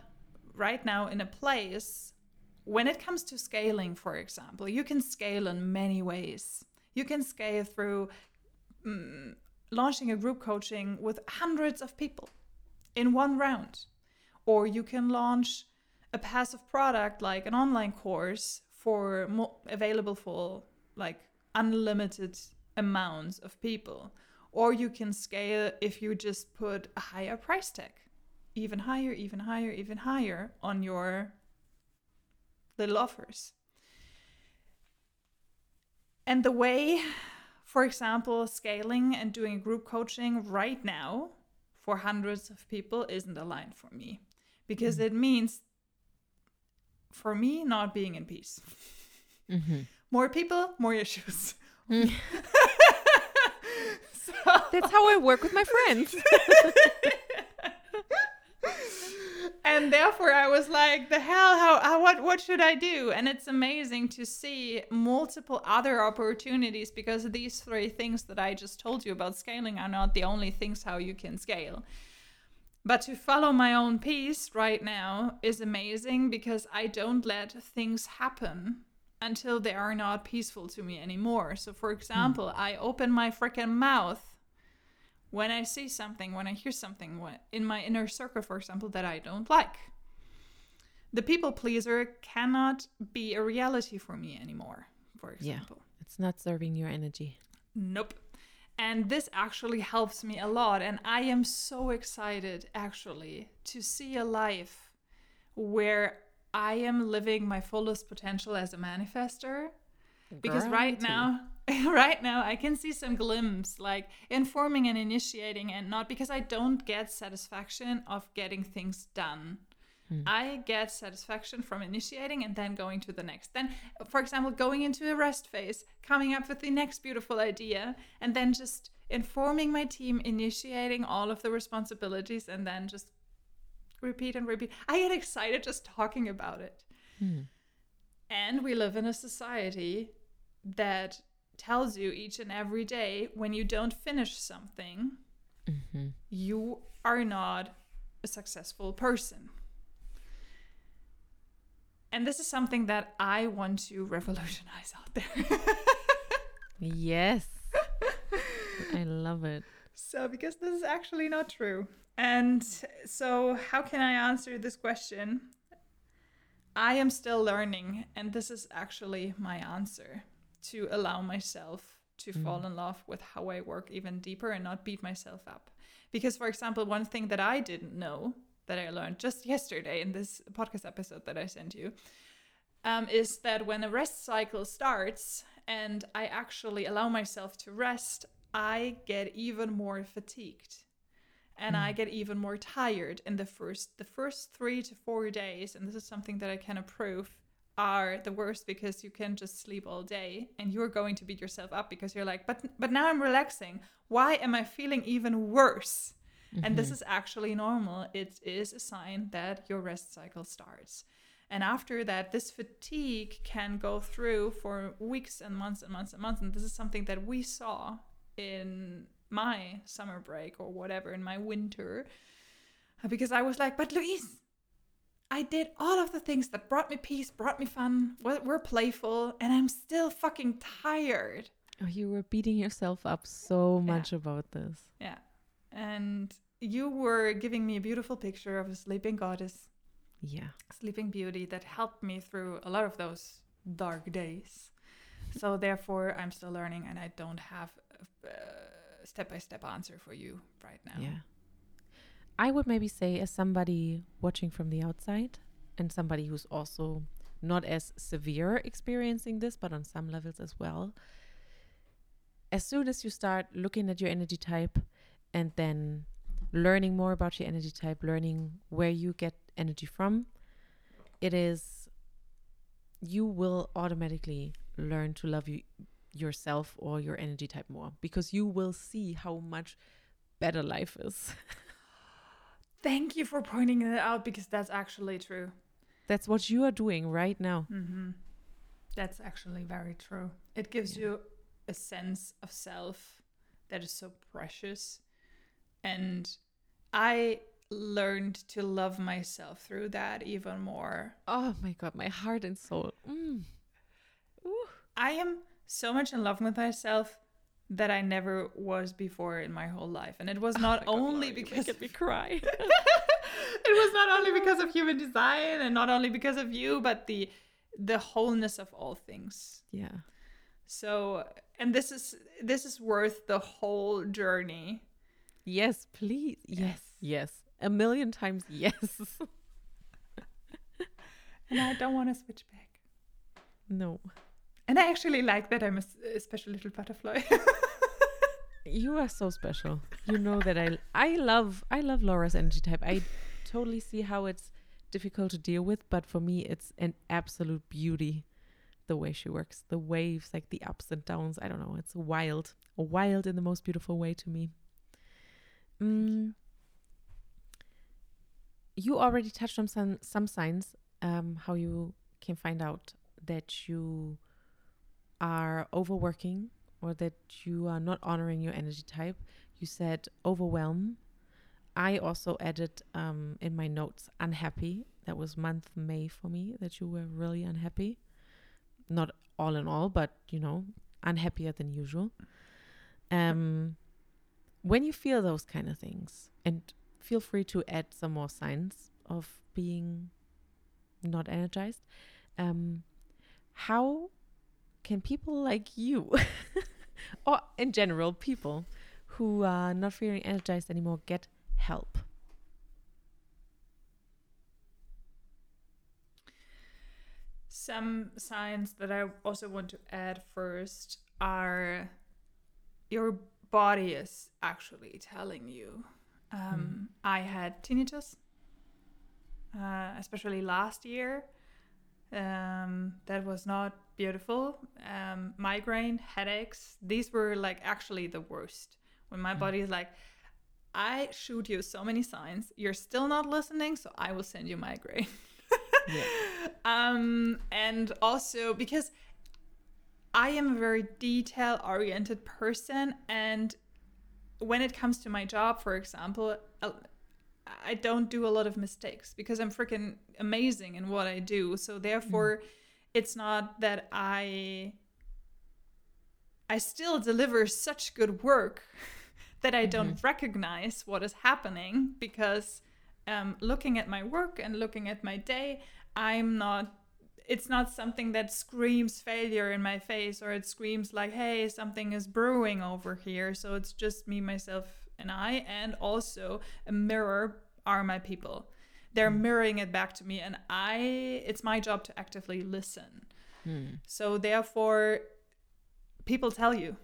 right now in a place when it comes to scaling, for example. You can scale in many ways. You can scale through launching a group coaching with hundreds of people in one round, or you can launch a passive product like an online course for available for like unlimited amounts of people, or you can scale if you just put a higher price tag, even higher on your little offers. And the way, for example, scaling and doing group coaching right now for hundreds of people isn't aligned for me, because it means for me not being in peace. Mm-hmm. More people, more issues. Mm. So, that's how I work with my friends. And therefore I was like, the hell, what should I do? And it's amazing to see multiple other opportunities, because these three things that I just told you about scaling are not the only things how you can scale. But to follow my own peace right now is amazing, because I don't let things happen until they are not peaceful to me anymore. So for example, I open my freaking mouth when I see something, when I hear something in my inner circle, for example, that I don't like. The people pleaser cannot be a reality for me anymore, for example. Yeah, it's not serving your energy. Nope. And this actually helps me a lot. And I am so excited actually to see a life where I am living my fullest potential as a manifestor. Because right now I can see some glimpse, like informing and initiating, and not because I don't get satisfaction of getting things done. I get satisfaction from initiating and then going to the next. Then, for example, going into a rest phase, coming up with the next beautiful idea, and then just informing my team, initiating all of the responsibilities, and then just repeat and repeat. I get excited just talking about it. And we live in a society that tells you each and every day, when you don't finish something, you are not a successful person. And this is something that I want to revolutionize out there. Yes. I love it. So, because this is actually not true. And so how can I answer this question? I am still learning, and this is actually my answer, to allow myself to fall in love with how I work even deeper and not beat myself up. Because, for example, one thing that I didn't know that I learned just yesterday in this podcast episode that I sent you is that when a rest cycle starts and I actually allow myself to rest, I get even more fatigued. And I get even more tired in the first 3 to 4 days. And this is something that I can approve are the worst, because you can just sleep all day and you're going to beat yourself up because you're like, but now I'm relaxing. Why am I feeling even worse? Mm-hmm. And this is actually normal. It is a sign that your rest cycle starts. And after that, this fatigue can go through for weeks and months and months and months. And this is something that we saw in my summer break or whatever, in my winter, because I was like, but Luise, I did all of the things that brought me peace, brought me fun, were playful, and I'm still fucking tired. Oh, you were beating yourself up so much about this. Yeah. And you were giving me a beautiful picture of a sleeping goddess. Yeah. Sleeping beauty that helped me through a lot of those dark days. So therefore, I'm still learning, and I don't have step-by-step answer for you right now. Yeah. I would maybe say, as somebody watching from the outside and somebody who's also not as severe experiencing this, but on some levels as well, as soon as you start looking at your energy type and then learning more about your energy type, learning where you get energy from, it is you will automatically learn to love yourself or your energy type more, because you will see how much better life is. Thank you for pointing that out, because that's actually true. That's what you are doing right now. Mm-hmm. That's actually very true. It gives you a sense of self that is so precious. And I learned to love myself through that even more. Oh my God, my heart and soul. Mm. I am so much in love with myself that I never was before in my whole life. And it was not only God, Laura, because... You make me cry. It was not only because of Human Design and not only because of you, but the wholeness of all things. Yeah. So, and this is worth the whole journey. Yes, please. Yes. Yes. A million times yes. And I don't want to switch back. No. And I actually like that I'm a special little butterfly. You are so special. You know that I love Laura's energy type. I totally see how it's difficult to deal with, but for me it's an absolute beauty the way she works. The waves, like the ups and downs. I don't know. It's wild in the most beautiful way to me. You already touched on some signs, how you can find out that you are overworking or that you are not honoring your energy type. You said overwhelm. I also added in my notes unhappy. That was month May for me, that you were really unhappy. Not all in all, but unhappier than usual. When you feel those kind of things, and feel free to add some more signs of being not energized, how can people like you or in general people who are not feeling energized anymore get help? Some signs that I also want to add first are your body is actually telling you. I had tinnitus, especially last year. That was not beautiful. Migraine, headaches, these were like actually the worst. When my body is like, I shoot you so many signs, you're still not listening, so I will send you migraine. Yeah. And also because I am a very detail-oriented person, and when it comes to my job, for example, I don't do a lot of mistakes because I'm freaking amazing in what I do. So therefore, it's not that I still deliver such good work that I don't recognize what is happening, because looking at my work and looking at my day, it's not something that screams failure in my face, or it screams like, hey, something is brewing over here. So it's just me, myself, and I. And also a mirror are my people. They're mirroring it back to me. And it's my job to actively listen. So therefore, people tell you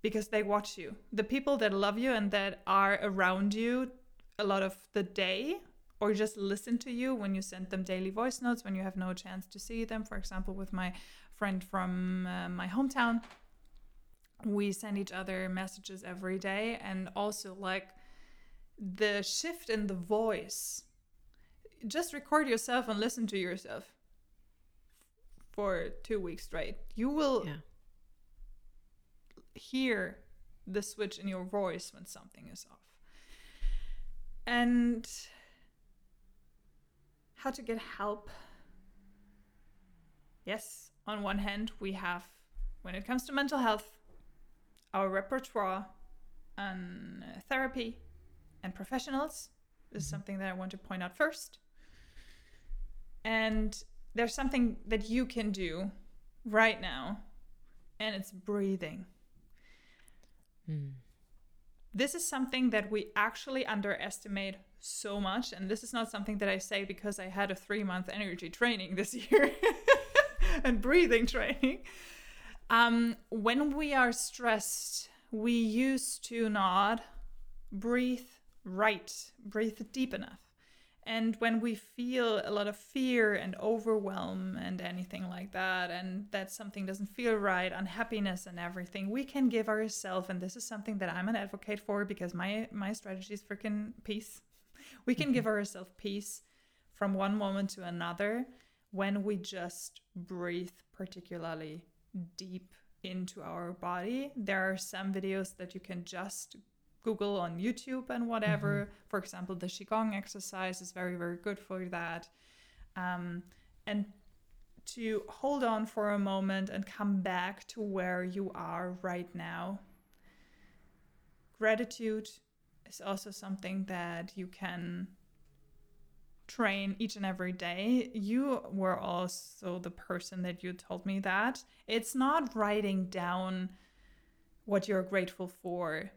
because they watch you. The people that love you and that are around you a lot of the day, or just listen to you when you send them daily voice notes, when you have no chance to see them. For example, with my friend from my hometown, we send each other messages every day. And also like the shift in the voice, just record yourself and listen to yourself for 2 weeks straight. You will hear the switch in your voice when something is off. And how to get help. Yes, on one hand, we have, when it comes to mental health, our repertoire on therapy and professionals. This is something that I want to point out first. And there's something that you can do right now, and it's breathing. This is something that we actually underestimate so much, and this is not something that I say because I had a 3-month energy training this year and breathing training. When we are stressed, we used to not breathe right, breathe deep enough. And when we feel a lot of fear and overwhelm and anything like that, and that something doesn't feel right, unhappiness and everything, we can give ourselves, and this is something that I'm an advocate for because my strategy is freaking peace. We can give ourselves peace from one moment to another when we just breathe particularly deep into our body. There are some videos that you can just Google on YouTube and whatever. Mm-hmm. For example, the Qigong exercise is very, very good for that. And to hold on for a moment and come back to where you are right now. Gratitude is also something that you can train each and every day. You were also the person that you told me that. It's not writing down what you're grateful for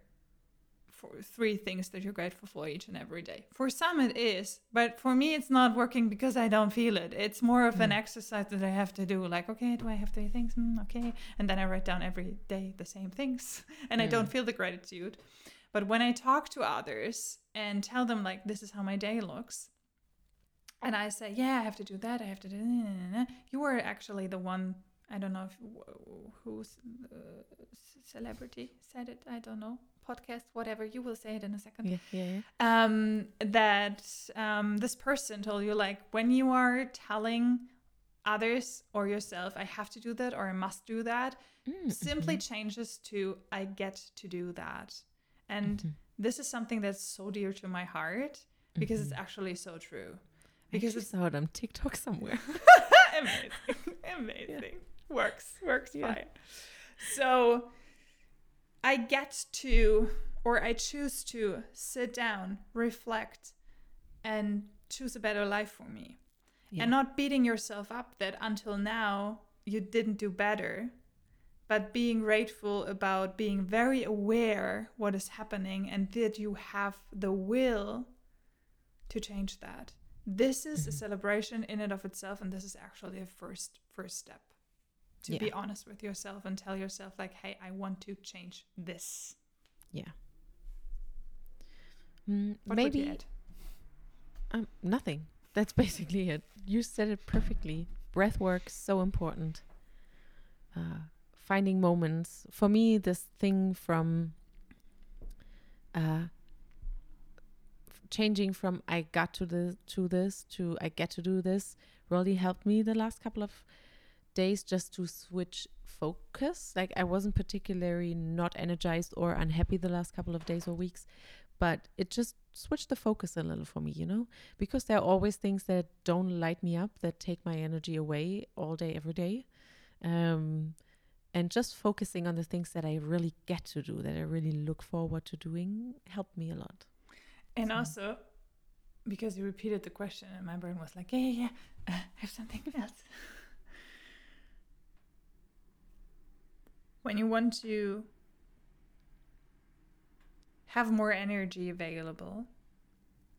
three things that you're grateful for each and every day. For some it is, but for me it's not working because I don't feel it. It's more of an exercise that I have to do. Like, okay, do I have 3 things? Okay. And then I write down every day the same things and I don't feel the gratitude. But when I talk to others and tell them like, this is how my day looks. And I say, yeah, I have to do that. I have to do that. You were actually the one, I don't know whose celebrity said it. I don't know. Podcast, whatever, you will say it in a second. Yeah. That this person told you, like, when you are telling others or yourself, I have to do that or I must do that, simply changes to I get to do that. And this is something that's so dear to my heart because it's actually so true. Because I saw it on TikTok somewhere. Amazing. Yeah. Works fine. So I get to, or I choose to sit down, reflect, and choose a better life for me. Yeah. And not beating yourself up that until now you didn't do better, but being grateful about being very aware what is happening and that you have the will to change that. This is a celebration in and of itself, and this is actually a first step. To be honest with yourself and tell yourself like, hey, I want to change this. Yeah. Maybe nothing. That's basically it. You said it perfectly. Breath work, so important. Finding moments. For me, this thing from changing from I got to this to I get to do this really helped me the last couple of days just to switch focus. Like I wasn't particularly not energized or unhappy the last couple of days or weeks, but it just switched the focus a little for me, you know, because there are always things that don't light me up, that take my energy away all day, every day. And just focusing on the things that I really get to do, that I really look forward to doing, helped me a lot. And also, because you repeated the question and my brain was like, yeah, I have something else. When you want to have more energy available,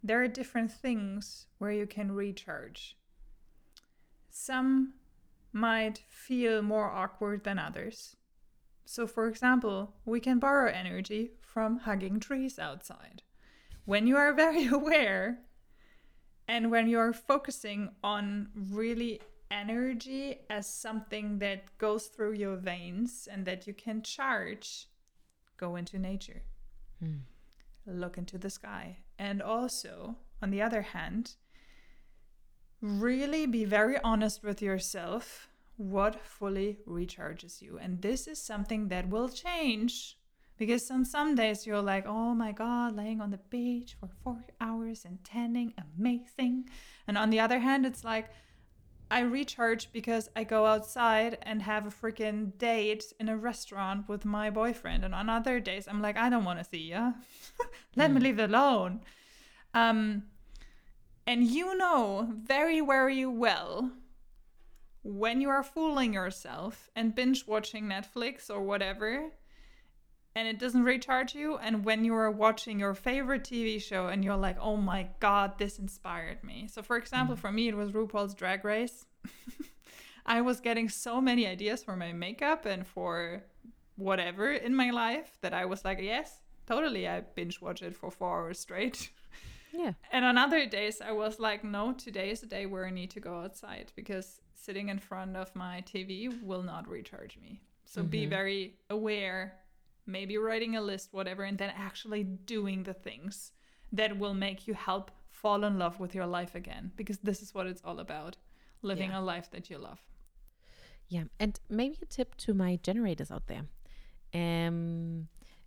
there are different things where you can recharge. Some might feel more awkward than others. So, for example, we can borrow energy from hugging trees outside. When you are very aware and when you are focusing on really energy as something that goes through your veins and that you can charge, go into nature, look into the sky. And also, on the other hand, really be very honest with yourself what fully recharges you. And this is something that will change. Because on some days you're like, oh my God, laying on the beach for 4 hours and tanning, amazing. And on the other hand, it's like, I recharge because I go outside and have a freaking date in a restaurant with my boyfriend. And on other days, I'm like, I don't want to see ya. Let me leave it alone. And you know very, very well when you are fooling yourself and binge watching Netflix or whatever, and it doesn't recharge you. And when you are watching your favorite TV show and you're like, oh my God, this inspired me. So for example, for me, it was RuPaul's Drag Race. I was getting so many ideas for my makeup and for whatever in my life that I was like, yes, totally. I binge watched it for 4 hours straight. Yeah. And on other days I was like, no, today is the day where I need to go outside, because sitting in front of my TV will not recharge me. So be very aware, maybe writing a list, whatever, and then actually doing the things that will make you help fall in love with your life again, because this is what it's all about, living a life that you love. Yeah. And maybe a tip to my generators out there.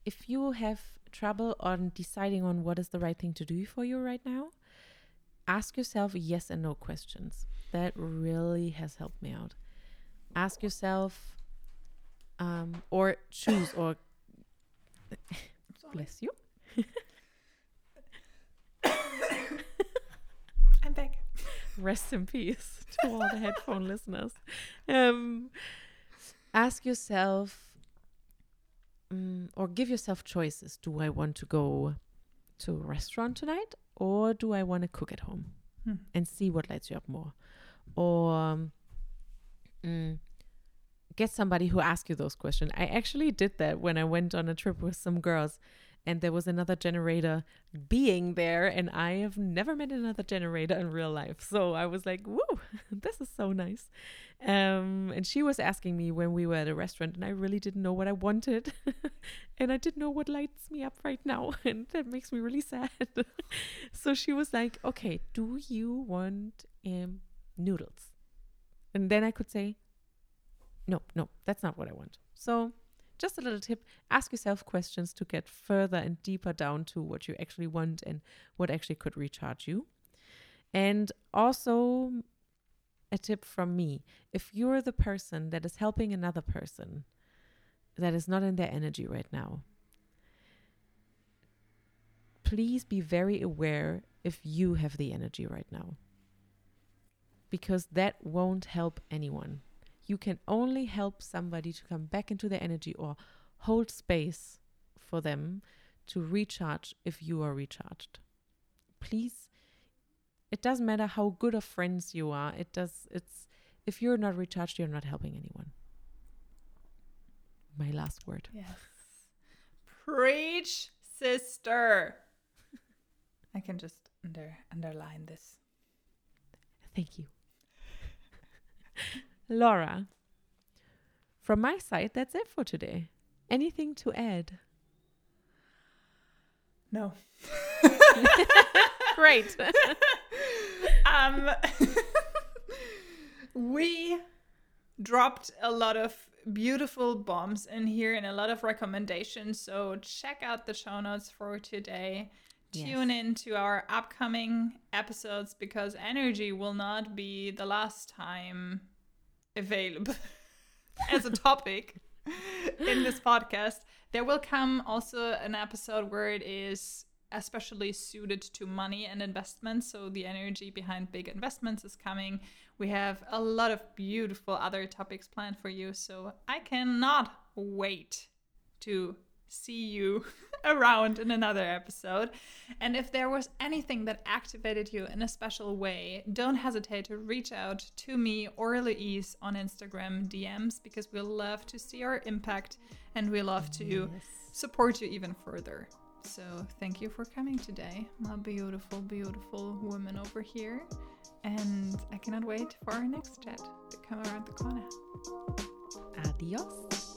If you have trouble on deciding on what is the right thing to do for you right now, ask yourself yes and no questions. That really has helped me out. Ask yourself, or choose, or bless you. I'm back. Rest in peace to all the headphone listeners. Ask yourself, or give yourself choices. Do I want to go to a restaurant tonight, or do I want to cook at home and see what lights you up more? Or get somebody who asks you those questions. I actually did that when I went on a trip with some girls, and there was another generator being there, and I have never met another generator in real life. So I was like, woo, this is so nice. And she was asking me when we were at a restaurant, and I really didn't know what I wanted. And I didn't know what lights me up right now. And that makes me really sad. So she was like, okay, do you want noodles? And then I could say, no, that's not what I want. So just a little tip, ask yourself questions to get further and deeper down to what you actually want and what actually could recharge you. And also a tip from me, if you're the person that is helping another person that is not in their energy right now, please be very aware if you have the energy right now, because that won't help anyone. You can only help somebody to come back into their energy or hold space for them to recharge if you are recharged. Please, it doesn't matter how good of friends you are. If you're not recharged, you're not helping anyone. My last word. Yes. Preach, sister. I can just underline this. Thank you. Laura, from my side, that's it for today. Anything to add? No. Great. We dropped a lot of beautiful bombs in here and a lot of recommendations. So check out the show notes for today. Yes. Tune in to our upcoming episodes, because energy will not be the last time available as a topic in this podcast. There will come also an episode where it is especially suited to money and investments. So the energy behind big investments is coming. We have a lot of beautiful other topics planned for you. So I cannot wait to see you around in another episode. And if there was anything that activated you in a special way, don't hesitate to reach out to me or Luise on Instagram DMs, because we love to see our impact and we love to support you even further. So thank you for coming today, my beautiful, beautiful woman over here. And I cannot wait for our next chat to come around the corner. Adios.